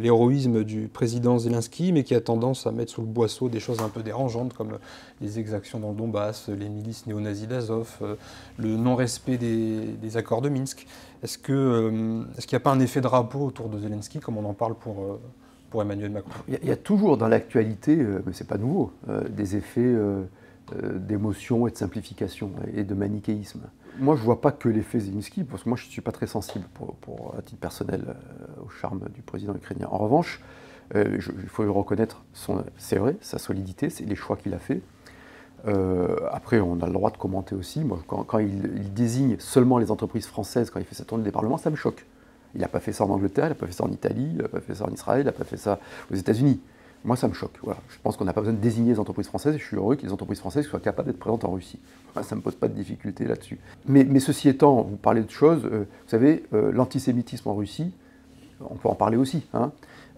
l'héroïsme du président Zelensky, mais qui a tendance à mettre sous le boisseau des choses un peu dérangeantes, comme les exactions dans le Donbass, les milices néo-nazis d'Azov, le non-respect des accords de Minsk. Est-ce qu'il n'y a pas un effet drapeau autour de Zelensky, comme on en parle pour Emmanuel Macron? Il y a toujours dans l'actualité, mais ce n'est pas nouveau, des effets d'émotion et de simplification et de manichéisme. Moi, je ne vois pas que l'effet Zelensky, parce que moi, je ne suis pas très sensible, à titre personnel, au charme du président ukrainien. En revanche, il faut reconnaître, c'est vrai, sa solidité, c'est les choix qu'il a faits. Après, on a le droit de commenter aussi. Moi, quand il désigne seulement les entreprises françaises, quand il fait sa tournée des parlements, ça me choque. Il n'a pas fait ça en Angleterre, il n'a pas fait ça en Italie, il n'a pas fait ça en Israël, il n'a pas fait ça aux États-Unis. Moi, ça me choque. Voilà. Je pense qu'on n'a pas besoin de désigner les entreprises françaises et je suis heureux que les entreprises françaises soient capables d'être présentes en Russie. Enfin, ça ne me pose pas de difficulté là-dessus. Mais ceci étant, vous parlez de choses, vous savez, l'antisémitisme en Russie, on peut en parler aussi. Hein.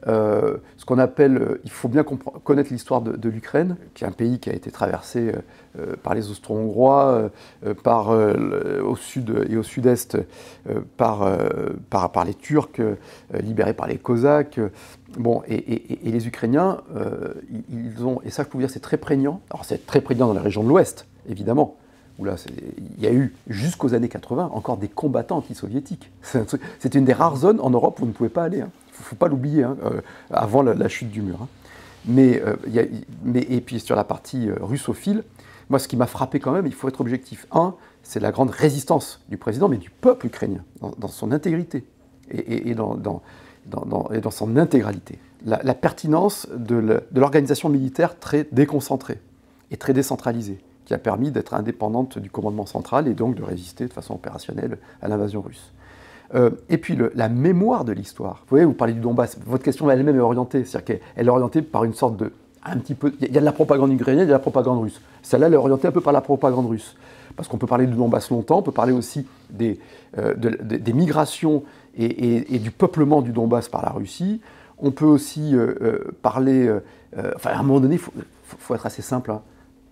Ce qu'on appelle, il faut bien connaître l'histoire de l'Ukraine, qui est un pays qui a été traversé par les Austro-Hongrois, au sud et au sud-est, par les Turcs, libérés par les Cosaques. Bon, et les Ukrainiens, ils ont, et ça je peux vous dire, c'est très prégnant. Alors c'est très prégnant dans la région de l'Ouest, évidemment, où là, il y a eu, jusqu'aux années 80, encore des combattants anti-soviétiques. C'est une des rares zones en Europe où vous ne pouvez pas aller. Hein. Il ne faut pas l'oublier, hein, avant la chute du mur. Hein. Et puis sur la partie russophile, moi ce qui m'a frappé quand même, il faut être objectif. Un, c'est la grande résistance du président, mais du peuple ukrainien, dans son intégrité et dans son intégralité. La pertinence de l'organisation militaire très déconcentrée et très décentralisée, qui a permis d'être indépendante du commandement central et donc de résister de façon opérationnelle à l'invasion russe. Et puis la mémoire de l'histoire. Vous voyez, vous parlez du Donbass, votre question elle-même est orientée, c'est-à-dire qu'elle est orientée par une sorte de... un petit peu, il y a de la propagande ukrainienne, il y a de la propagande russe. Celle-là, elle est orientée un peu par la propagande russe. Parce qu'on peut parler du Donbass longtemps, on peut parler aussi des migrations et du peuplement du Donbass par la Russie. On peut aussi parler... enfin, à un moment donné, il faut être assez simple. Hein.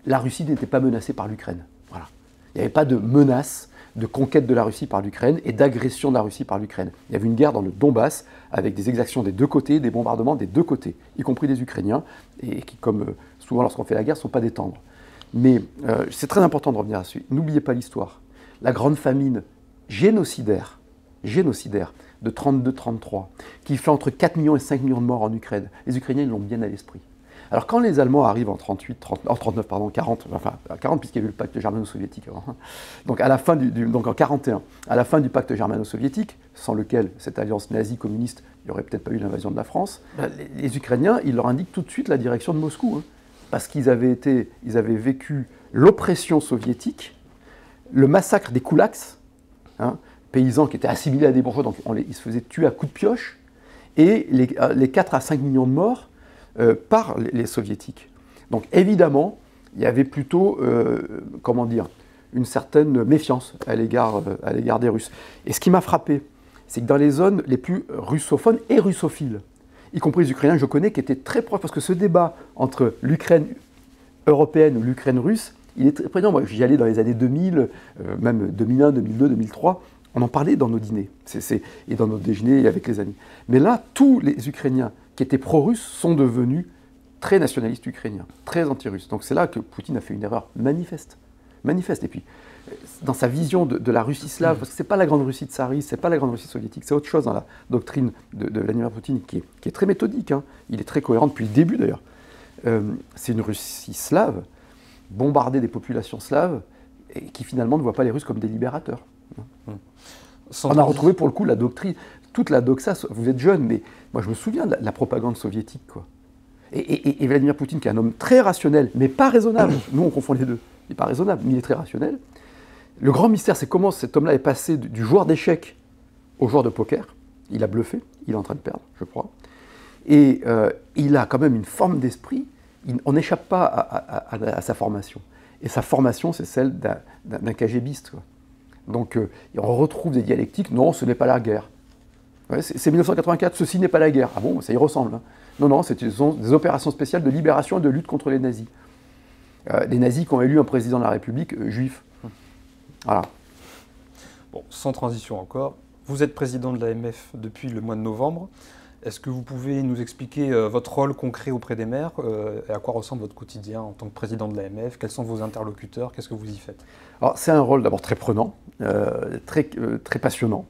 La Russie n'était pas menacée par l'Ukraine. Voilà. Il n'y avait pas de menace de conquête de la Russie par l'Ukraine et d'agression de la Russie par l'Ukraine. Il y avait une guerre dans le Donbass avec des exactions des deux côtés, des bombardements des deux côtés, y compris des Ukrainiens, et qui, comme souvent lorsqu'on fait la guerre, ne sont pas des tendres. Mais c'est très important de revenir à celui. N'oubliez pas l'histoire. La grande famine génocidaire de 1932-1933, qui fait entre 4 millions et 5 millions de morts en Ukraine. Les Ukrainiens l'ont bien à l'esprit. Alors quand les Allemands arrivent en 40, puisqu'il y avait le pacte germano-soviétique avant, donc, en 41, à la fin du pacte germano-soviétique, sans lequel cette alliance nazie-communiste, il n'y aurait peut-être pas eu l'invasion de la France, les Ukrainiens, ils leur indiquent tout de suite la direction de Moscou, hein, parce qu'ils avaient vécu l'oppression soviétique, le massacre des koulaks, hein, paysans qui étaient assimilés à des bourgeois, donc ils se faisaient tuer à coups de pioche, et les 4 à 5 millions de morts par les soviétiques. Donc évidemment, il y avait plutôt, comment dire, une certaine méfiance à l'égard des Russes. Et ce qui m'a frappé, c'est que dans les zones les plus russophones et russophiles, y compris les Ukrainiens que je connais, qui étaient très proches, parce que ce débat entre l'Ukraine européenne ou l'Ukraine russe, il est très présent. Moi, j'y allais dans les années 2000, même 2001, 2002, 2003, on en parlait dans nos dîners, et dans nos déjeuners avec les amis. Mais là, tous les Ukrainiens qui étaient pro-russes sont devenus très nationalistes ukrainiens, très anti-russes. Donc c'est là que Poutine a fait une erreur manifeste. Manifeste. Et puis, dans sa vision de la Russie slave, parce que ce n'est pas la grande Russie de tsariste, ce n'est pas la grande Russie soviétique, c'est autre chose dans la doctrine de Vladimir Poutine, qui est très méthodique, hein. Il est très cohérent depuis le début d'ailleurs. C'est une Russie slave, bombardée des populations slaves, et qui finalement ne voit pas les Russes comme des libérateurs. On a retrouvé pour le coup la doctrine, toute la doxa, vous êtes jeune, mais moi je me souviens de la propagande soviétique, quoi. Et Vladimir Poutine, qui est un homme très rationnel, mais pas raisonnable, nous on confond les deux, il n'est pas raisonnable, mais il est très rationnel. Le grand mystère, c'est comment cet homme-là est passé du joueur d'échecs au joueur de poker. Il a bluffé, il est en train de perdre, je crois. Et il a quand même une forme d'esprit, on n'échappe pas à sa formation. Et sa formation, c'est celle d'un KGBiste, quoi. Donc, on retrouve des dialectiques, non, ce n'est pas la guerre. Ouais, c'est 1984, ceci n'est pas la guerre. Ah bon, ça y ressemble. Hein. Non, non, ce sont des opérations spéciales de libération et de lutte contre les nazis. Des nazis qui ont élu un président de la République juif. Voilà. Bon, sans transition encore, vous êtes président de l'AMF depuis le mois de novembre. Est-ce que vous pouvez nous expliquer votre rôle concret auprès des maires et à quoi ressemble votre quotidien en tant que président de l'AMF? Quels sont vos interlocuteurs? Qu'est-ce que vous y faites? Alors, c'est un rôle d'abord très prenant, très passionnant.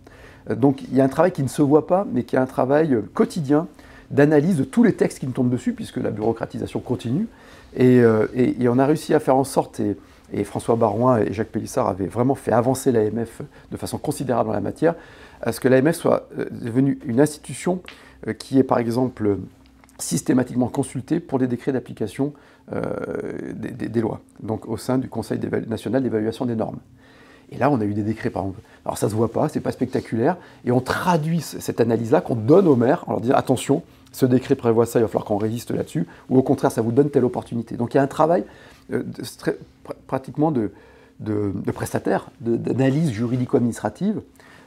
Donc, il y a un travail qui ne se voit pas, mais qui est un travail quotidien d'analyse de tous les textes qui nous tombent dessus, puisque la bureaucratisation continue. Et on a réussi à faire en sorte, et François Barouin et Jacques Pélissard avaient vraiment fait avancer l'AMF de façon considérable en la matière, à ce que l'AMF soit devenue une institution qui est par exemple systématiquement consulté pour les décrets d'application des lois, donc au sein du Conseil national d'évaluation des normes. Et là, on a eu des décrets, par exemple. Alors ça ne se voit pas, ce n'est pas spectaculaire, et on traduit cette analyse-là qu'on donne aux maires, en leur disant « attention, ce décret prévoit ça, il va falloir qu'on résiste là-dessus », ou au contraire, ça vous donne telle opportunité. Donc il y a un travail pratiquement de prestataire, d'analyse juridico-administrative,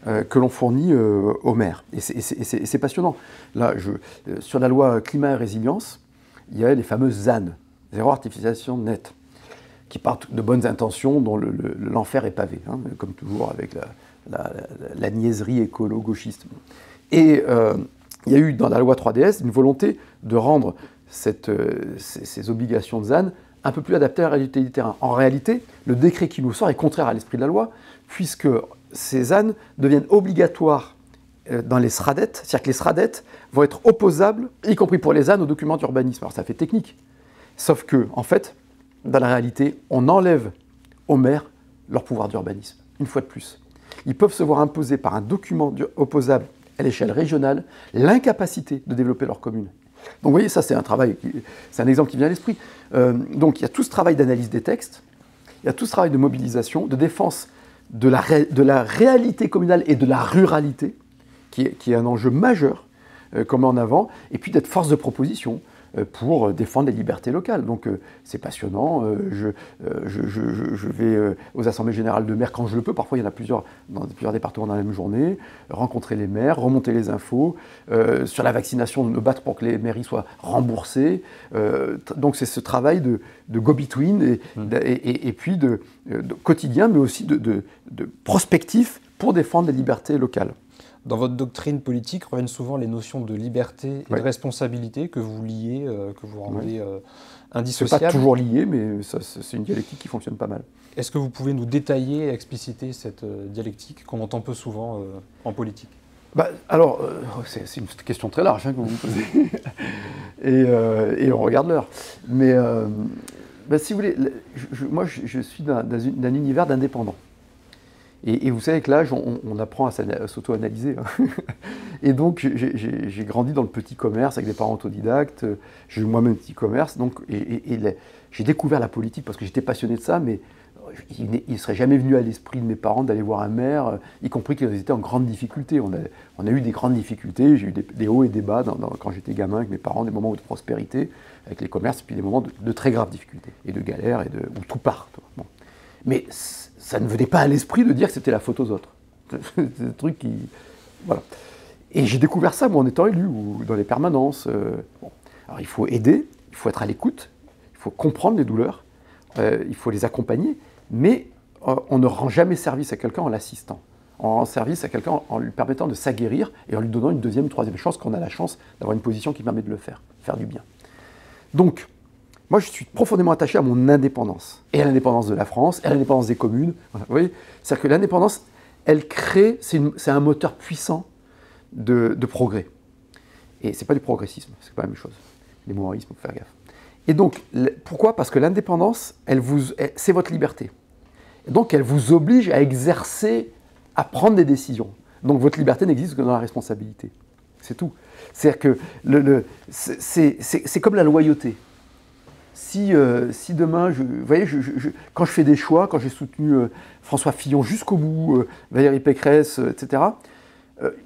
que l'on fournit aux maires. Et c'est passionnant. Là, sur la loi climat et résilience, il y a les fameuses ZAN, zéro artificialisation nette, qui partent de bonnes intentions dont l'enfer est pavé, hein, comme toujours avec la niaiserie écolo-gauchiste. Et il y a eu dans la loi 3DS une volonté de rendre ces obligations de ZAN un peu plus adaptées à la réalité du terrain. En réalité, le décret qui nous sort est contraire à l'esprit de la loi, puisque ces ZAN deviennent obligatoires dans les SRADET, c'est-à-dire que les SRADET vont être opposables, y compris pour les ZAN, aux documents d'urbanisme. Alors ça fait technique, sauf que, en fait, dans la réalité, on enlève aux maires leur pouvoir d'urbanisme, une fois de plus. Ils peuvent se voir imposer par un document opposable à l'échelle régionale l'incapacité de développer leur commune. Donc vous voyez, ça c'est un travail, c'est un exemple qui vient à l'esprit. Donc il y a tout ce travail d'analyse des textes, il y a tout ce travail de mobilisation, de défense, de la réalité communale et de la ruralité, qui est un enjeu majeur qu'on met en avant, et puis d'être force de proposition, pour défendre les libertés locales. Donc c'est passionnant. Je vais aux assemblées générales de maires quand je le peux. Parfois, il y en a plusieurs dans plusieurs départements dans la même journée. Rencontrer les maires, remonter les infos. Sur la vaccination, me battre pour que les mairies soient remboursées. Donc c'est ce travail de go-between et puis de quotidien, mais aussi de prospectif pour défendre les libertés locales. Dans votre doctrine politique reviennent souvent les notions de liberté et de responsabilité que vous liez, que vous rendez indissociables. C'est pas toujours lié, mais c'est une dialectique qui fonctionne pas mal. Est-ce que vous pouvez nous détailler et expliciter cette dialectique qu'on entend peu souvent en politique ? Alors, c'est une question très large que vous me posez. Et on regarde l'heure. Mais si vous voulez, moi je suis d'un univers d'indépendants. Et vous savez, avec l'âge, on apprend à s'auto-analyser. Et donc, j'ai grandi dans le petit commerce avec des parents autodidactes. J'ai eu moi-même un petit commerce. Donc, j'ai découvert la politique parce que j'étais passionné de ça, mais il ne serait jamais venu à l'esprit de mes parents d'aller voir un maire, y compris qu'ils étaient en grande difficulté. On a eu des grandes difficultés. J'ai eu des hauts et des bas quand j'étais gamin avec mes parents, des moments de prospérité avec les commerces, puis des moments de très graves difficultés et de galères, où tout part. Bon. Mais ça ne venait pas à l'esprit de dire que c'était la faute aux autres. C'est un truc qui... Voilà. Et j'ai découvert ça, moi, en étant élu, ou dans les permanences. Bon. Alors, il faut aider, il faut être à l'écoute, il faut comprendre les douleurs, il faut les accompagner, mais on ne rend jamais service à quelqu'un en l'assistant. On rend service à quelqu'un en lui permettant de s'aguerrir et en lui donnant une deuxième, troisième chance, quand on a la chance d'avoir une position qui permet de le faire du bien. Donc... moi, je suis profondément attaché à mon indépendance, et à l'indépendance de la France, et à l'indépendance des communes. Vous voyez, c'est-à-dire que l'indépendance, elle crée, c'est un moteur puissant de progrès. Et c'est pas du progressisme, c'est pas la même chose. Les mouarismes, il faut faire gaffe. Et donc, pourquoi ? Parce que l'indépendance, c'est votre liberté. Et donc, elle vous oblige à exercer, à prendre des décisions. Donc, votre liberté n'existe que dans la responsabilité. C'est tout. C'est-à-dire que c'est comme la loyauté. Si demain, vous voyez, quand je fais des choix, quand j'ai soutenu François Fillon jusqu'au bout, Valérie Pécresse, etc.,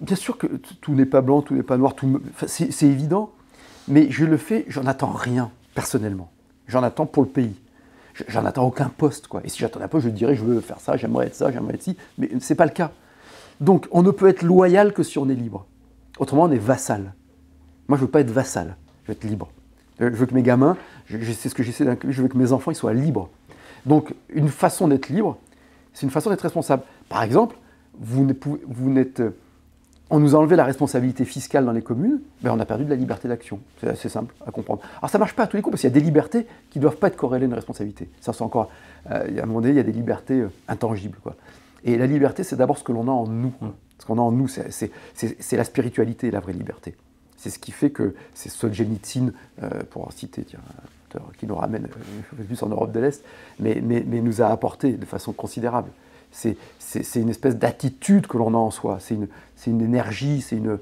bien sûr que tout n'est pas blanc, tout n'est pas noir, c'est évident, mais je le fais, j'en attends rien, personnellement. J'en attends pour le pays. J'en attends aucun poste, quoi. Et si j'attends un poste, je dirais, je veux faire ça, j'aimerais être ci, mais ce n'est pas le cas. Donc, on ne peut être loyal que si on est libre. Autrement, on est vassal. Moi, je ne veux pas être vassal, je veux être libre. Je veux que mes gamins, c'est ce que j'essaie d'inclure, je veux que mes enfants ils soient libres. Donc, une façon d'être libre, c'est une façon d'être responsable. Par exemple, on nous a enlevé la responsabilité fiscale dans les communes, mais on a perdu de la liberté d'action. C'est assez simple à comprendre. Alors, ça ne marche pas à tous les coups, parce qu'il y a des libertés qui ne doivent pas être corrélées à une responsabilité. Ça, c'est encore, à un moment donné, il y a des libertés intangibles, quoi. Et la liberté, c'est d'abord ce que l'on a en nous. Ce qu'on a en nous, c'est la spiritualité, la vraie liberté. C'est ce qui fait que c'est Solzhenitsyn, pour en citer, tiens, un auteur qui nous ramène plus en Europe de l'Est, mais nous a apporté de façon considérable. C'est une espèce d'attitude que l'on a en soi, c'est une énergie, c'est de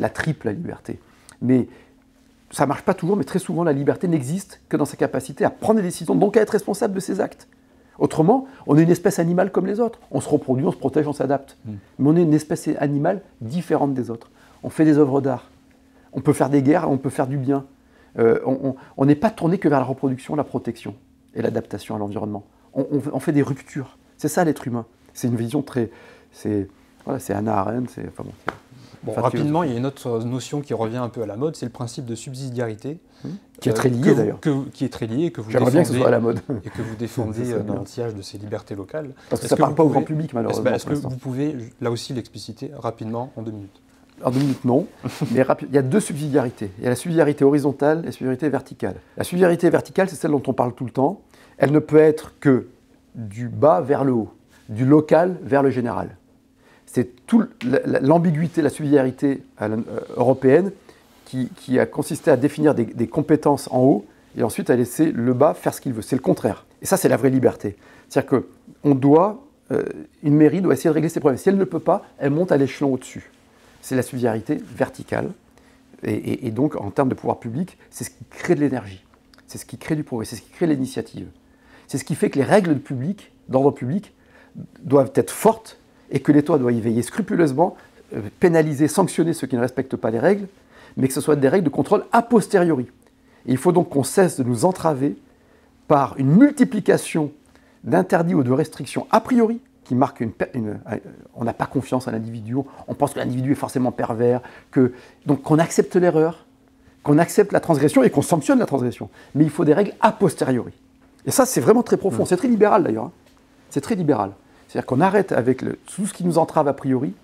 la triple, la liberté. Mais ça ne marche pas toujours, mais très souvent la liberté n'existe que dans sa capacité à prendre des décisions, donc à être responsable de ses actes. Autrement, on est une espèce animale comme les autres. On se reproduit, on se protège, on s'adapte. Mais on est une espèce animale différente des autres. On fait des œuvres d'art, on peut faire des guerres, on peut faire du bien. On n'est pas tourné que vers la reproduction, la protection et l'adaptation à l'environnement. On fait des ruptures. C'est ça l'être humain. C'est une vision très... c'est Hannah Arendt. Rapidement, il y a une autre notion qui revient un peu à la mode, c'est le principe de subsidiarité. Qui est très lié d'ailleurs. Qui est très lié et que vous défendez. J'aimerais bien que ce soit à la mode. Et que vous défendez dans le sillage de ces libertés locales. Parce que ça ne parle pas au grand public malheureusement. Est-ce que vous pouvez là aussi l'expliciter rapidement en 2 minutes ? En 2 minutes, non, mais il y a 2 subsidiarités. Il y a la subsidiarité horizontale et la subsidiarité verticale. La subsidiarité verticale, c'est celle dont on parle tout le temps. Elle ne peut être que du bas vers le haut, du local vers le général. C'est toute l'ambiguïté, la subsidiarité européenne qui a consisté à définir des compétences en haut et ensuite à laisser le bas faire ce qu'il veut. C'est le contraire. Et ça, c'est la vraie liberté. C'est-à-dire qu'une mairie doit essayer de régler ses problèmes. Si elle ne peut pas, elle monte à l'échelon au-dessus. C'est la subsidiarité verticale. Et donc, en termes de pouvoir public, c'est ce qui crée de l'énergie. C'est ce qui crée du progrès. C'est ce qui crée l'initiative. C'est ce qui fait que les règles d'ordre public doivent être fortes et que l'État doit y veiller scrupuleusement, pénaliser, sanctionner ceux qui ne respectent pas les règles, mais que ce soit des règles de contrôle a posteriori. Et il faut donc qu'on cesse de nous entraver par une multiplication d'interdits ou de restrictions a priori, qui marque on n'a pas confiance à l'individu, on pense que l'individu est forcément pervers, donc qu'on accepte l'erreur, qu'on accepte la transgression et qu'on sanctionne la transgression. Mais il faut des règles a posteriori. Et ça, c'est vraiment très profond. C'est très libéral, d'ailleurs. Hein. C'est très libéral. C'est-à-dire qu'on arrête avec tout ce qui nous entrave a priori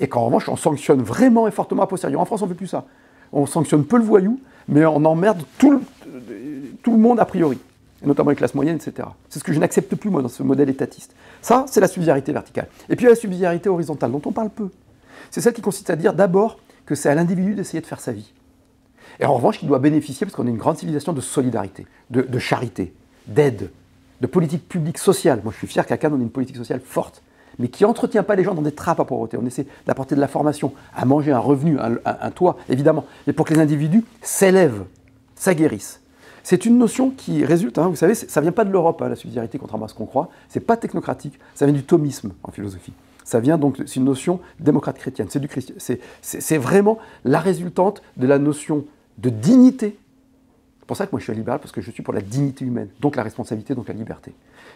et qu'en revanche, on sanctionne vraiment et fortement a posteriori. En France, on ne fait plus ça. On sanctionne peu le voyou, mais on emmerde tout le monde a priori, et notamment les classes moyennes, etc. C'est ce que je n'accepte plus, moi, dans ce modèle étatiste. Ça, c'est la subsidiarité verticale. Et puis, il y a la subsidiarité horizontale, dont on parle peu. C'est celle qui consiste à dire, d'abord, que c'est à l'individu d'essayer de faire sa vie. Et en revanche, il doit bénéficier, parce qu'on est une grande civilisation de solidarité, de charité, d'aide, de politique publique sociale. Moi, je suis fier qu'à Cannes, on ait une politique sociale forte, mais qui n'entretient pas les gens dans des trappes à pauvreté. On essaie d'apporter de la formation, à manger, un revenu, un toit, évidemment, mais pour que les individus s'élèvent, s'aguerrissent. C'est une notion qui résulte, hein, vous savez, ça ne vient pas de l'Europe, hein, la subsidiarité, contrairement à ce qu'on croit, c'est pas technocratique, ça vient du thomisme en philosophie. Ça vient donc, c'est une notion démocrate chrétienne, c'est vraiment la résultante de la notion de dignité. C'est pour ça que moi je suis libéral, parce que je suis pour la dignité humaine, donc la responsabilité, donc la liberté.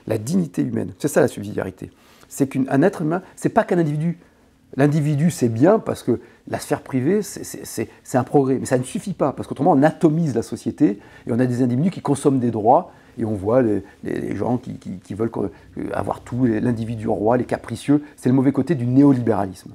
La dignité humaine, c'est ça la subsidiarité. C'est qu'un être humain, c'est pas qu'un individu. L'individu, c'est bien, parce que la sphère privée, c'est un progrès, mais ça ne suffit pas, parce qu'autrement on atomise la société, et on a des individus qui consomment des droits, et on voit les gens qui veulent avoir tout, l'individu roi, les capricieux. C'est le mauvais côté du néolibéralisme,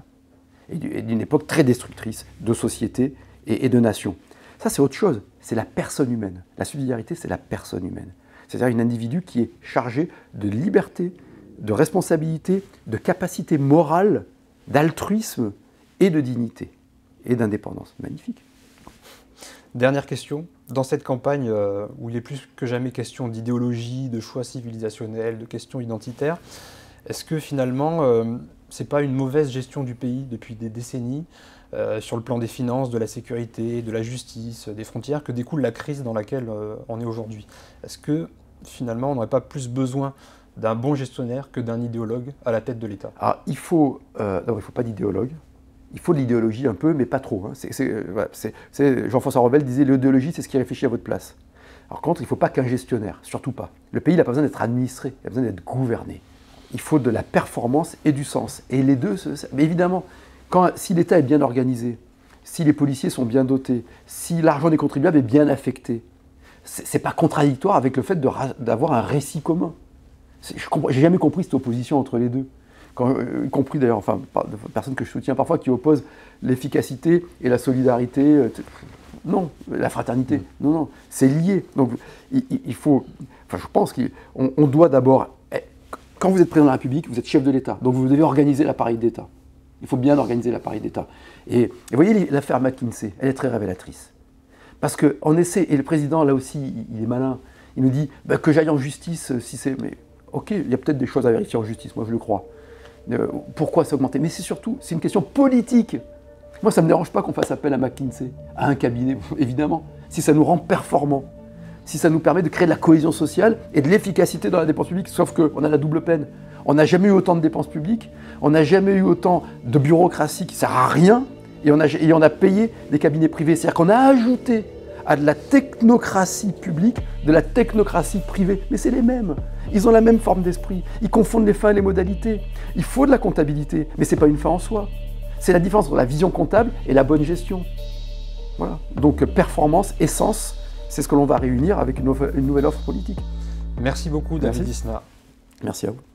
et d'une époque très destructrice de société et de nation. Ça, c'est autre chose, c'est la personne humaine. La subsidiarité, c'est la personne humaine. C'est-à-dire un individu qui est chargé de liberté, de responsabilité, de capacité morale, d'altruisme et de dignité, et d'indépendance. Magnifique. Dernière question. Dans cette campagne où il est plus que jamais question d'idéologie, de choix civilisationnels, de questions identitaires, est-ce que finalement, c'est pas une mauvaise gestion du pays depuis des décennies, sur le plan des finances, de la sécurité, de la justice, des frontières, que découle la crise dans laquelle on est aujourd'hui? Est-ce que finalement, on n'aurait pas plus besoin d'un bon gestionnaire que d'un idéologue à la tête de l'État? Alors, non, il ne faut pas d'idéologue. Il faut de l'idéologie un peu, mais pas trop. Hein. Jean-François Rebel disait « l'idéologie, c'est ce qui réfléchit à votre place ». Alors, contre, il ne faut pas qu'un gestionnaire, surtout pas. Le pays n'a pas besoin d'être administré, il a besoin d'être gouverné. Il faut de la performance et du sens. Et les deux, mais évidemment, si l'État est bien organisé, si les policiers sont bien dotés, si l'argent des contribuables est bien affecté, ce n'est pas contradictoire avec le fait d'avoir un récit commun. J'ai jamais compris cette opposition entre les deux. Y compris d'ailleurs, enfin, personnes que je soutiens parfois qui opposent l'efficacité et la solidarité. Non, la fraternité, non, non, c'est lié. Donc il faut, enfin je pense qu'on doit d'abord, quand vous êtes président de la République, vous êtes chef de l'État, donc vous devez organiser l'appareil d'État. Il faut bien organiser l'appareil d'État. Et vous voyez l'affaire McKinsey, elle est très révélatrice. Parce qu'on essaie, et le président là aussi, il est malin, il nous dit bah, que j'aille en justice si c'est... Mais ok, il y a peut-être des choses à vérifier en justice, moi je le crois. Pourquoi s'augmenter? Mais c'est surtout, c'est une question politique. Moi, ça ne me dérange pas qu'on fasse appel à McKinsey, à un cabinet, évidemment, si ça nous rend performants, si ça nous permet de créer de la cohésion sociale et de l'efficacité dans la dépense publique, sauf qu'on a la double peine. On n'a jamais eu autant de dépenses publiques, on n'a jamais eu autant de bureaucratie qui ne sert à rien, et on a payé des cabinets privés. C'est-à-dire qu'on a ajouté à de la technocratie publique, de la technocratie privée. Mais c'est les mêmes. Ils ont la même forme d'esprit. Ils confondent les fins et les modalités. Il faut de la comptabilité, mais ce n'est pas une fin en soi. C'est la différence entre la vision comptable et la bonne gestion. Voilà. Donc performance, essence, c'est ce que l'on va réunir avec une nouvelle offre politique. Merci beaucoup, David Lisnard. Merci à vous.